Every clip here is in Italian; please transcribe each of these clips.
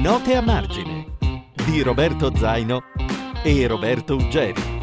Note a margine di Roberto Zaino e Roberto Uggeri.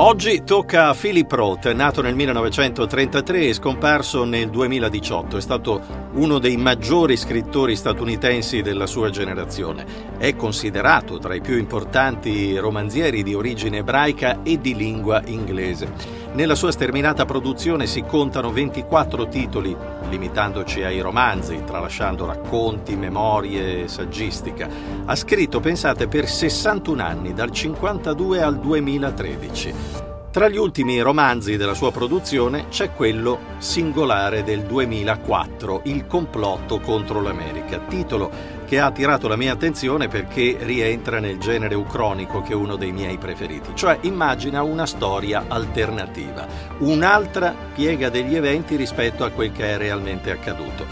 Oggi tocca a Philip Roth, nato nel 1933 e scomparso nel 2018. È stato uno dei maggiori scrittori statunitensi della sua generazione. È considerato tra i più importanti romanzieri di origine ebraica e di lingua inglese. Nella sua sterminata produzione si contano 24 titoli, limitandoci ai romanzi, tralasciando racconti, memorie e saggistica. Ha scritto, pensate, per 61 anni, dal 52 al 2013. Tra gli ultimi romanzi della sua produzione c'è quello singolare del 2004, Il complotto contro l'America, titolo che ha attirato la mia attenzione perché rientra nel genere ucronico, che è uno dei miei preferiti, cioè immagina una storia alternativa, un'altra piega degli eventi rispetto a quel che è realmente accaduto,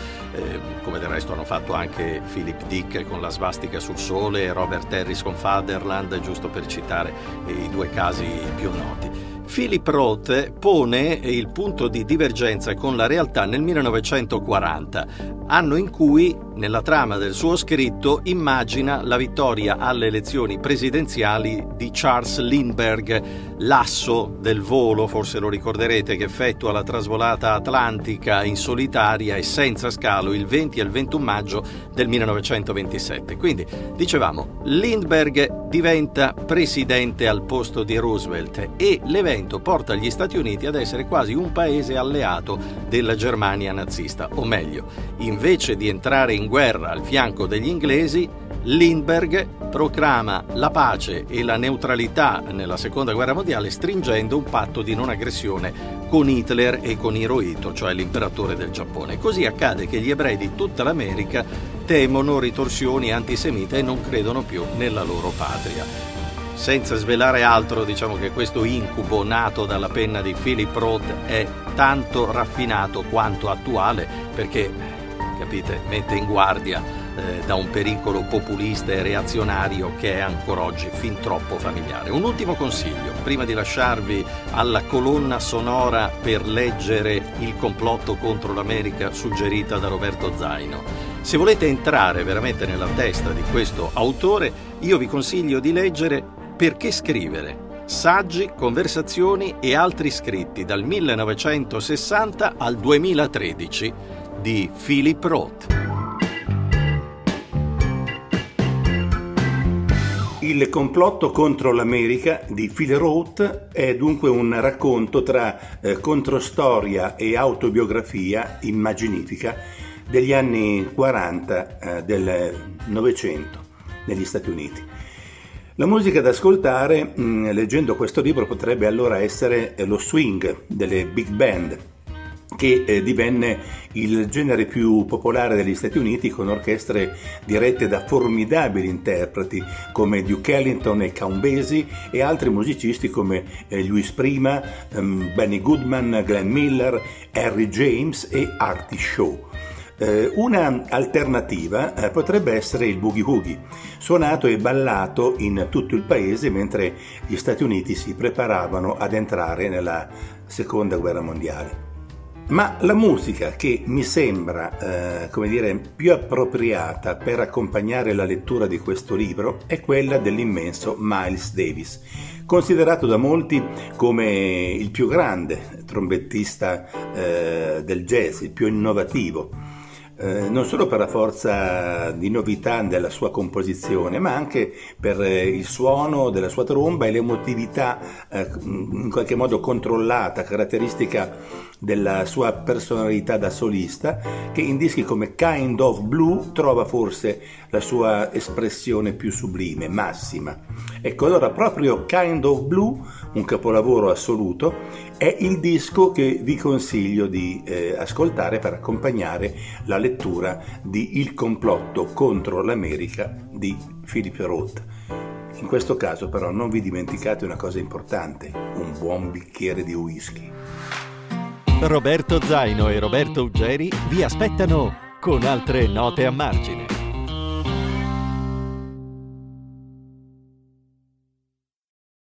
come del resto hanno fatto anche Philip Dick con La svastica sul sole e Robert Harris con Fatherland, giusto per citare i due casi più noti. Philip Roth pone il punto di divergenza con la realtà nel 1940, anno in cui, nella trama del suo scritto, immagina la vittoria alle elezioni presidenziali di Charles Lindbergh, l'asso del volo, forse lo ricorderete, che effettua la trasvolata atlantica in solitaria e senza scalo il 20 e il 21 maggio del 1927. Quindi, dicevamo, Lindbergh diventa presidente al posto di Roosevelt e l'evento porta gli Stati Uniti ad essere quasi un paese alleato della Germania nazista, o meglio, invece di entrare in guerra al fianco degli inglesi, Lindbergh proclama la pace e la neutralità nella Seconda Guerra Mondiale, stringendo un patto di non aggressione con Hitler e con Hirohito, cioè l'imperatore del Giappone. Così accade che gli ebrei di tutta l'America temono ritorsioni antisemite e non credono più nella loro patria. Senza svelare altro, diciamo che questo incubo nato dalla penna di Philip Roth è tanto raffinato quanto attuale, perché, capite, mette in guardia da un pericolo populista e reazionario che è ancora oggi fin troppo familiare. Un ultimo consiglio, prima di lasciarvi alla colonna sonora per leggere Il complotto contro l'America suggerita da Roberto Zaino. Se volete entrare veramente nella testa di questo autore, io vi consiglio di leggere Perché scrivere? Saggi, conversazioni e altri scritti dal 1960 al 2013 di Philip Roth. Il complotto contro l'America di Philip Roth è dunque un racconto tra controstoria e autobiografia immaginifica degli anni 40 del Novecento negli Stati Uniti. La musica da ascoltare leggendo questo libro potrebbe allora essere lo swing delle big band, che divenne il genere più popolare degli Stati Uniti, con orchestre dirette da formidabili interpreti come Duke Ellington e Count Basie e altri musicisti come Louis Prima, Benny Goodman, Glenn Miller, Harry James e Artie Shaw. Una alternativa potrebbe essere il boogie-woogie, suonato e ballato in tutto il paese mentre gli Stati Uniti si preparavano ad entrare nella Seconda Guerra Mondiale. Ma la musica che mi sembra più appropriata per accompagnare la lettura di questo libro è quella dell'immenso Miles Davis, considerato da molti come il più grande trombettista del jazz, il più innovativo. Non solo per la forza di novità della sua composizione, ma anche per il suono della sua tromba e l'emotività in qualche modo controllata, caratteristica della sua personalità da solista, che in dischi come Kind of Blue trova forse la sua espressione più sublime, massima. Ecco, allora proprio Kind of Blue, un capolavoro assoluto, è il disco che vi consiglio di ascoltare per accompagnare la lettura di Il complotto contro l'America di Philip Roth. In questo caso però non vi dimenticate una cosa importante: un buon bicchiere di whisky. Roberto Zaino e Roberto Uggeri vi aspettano con altre note a margine.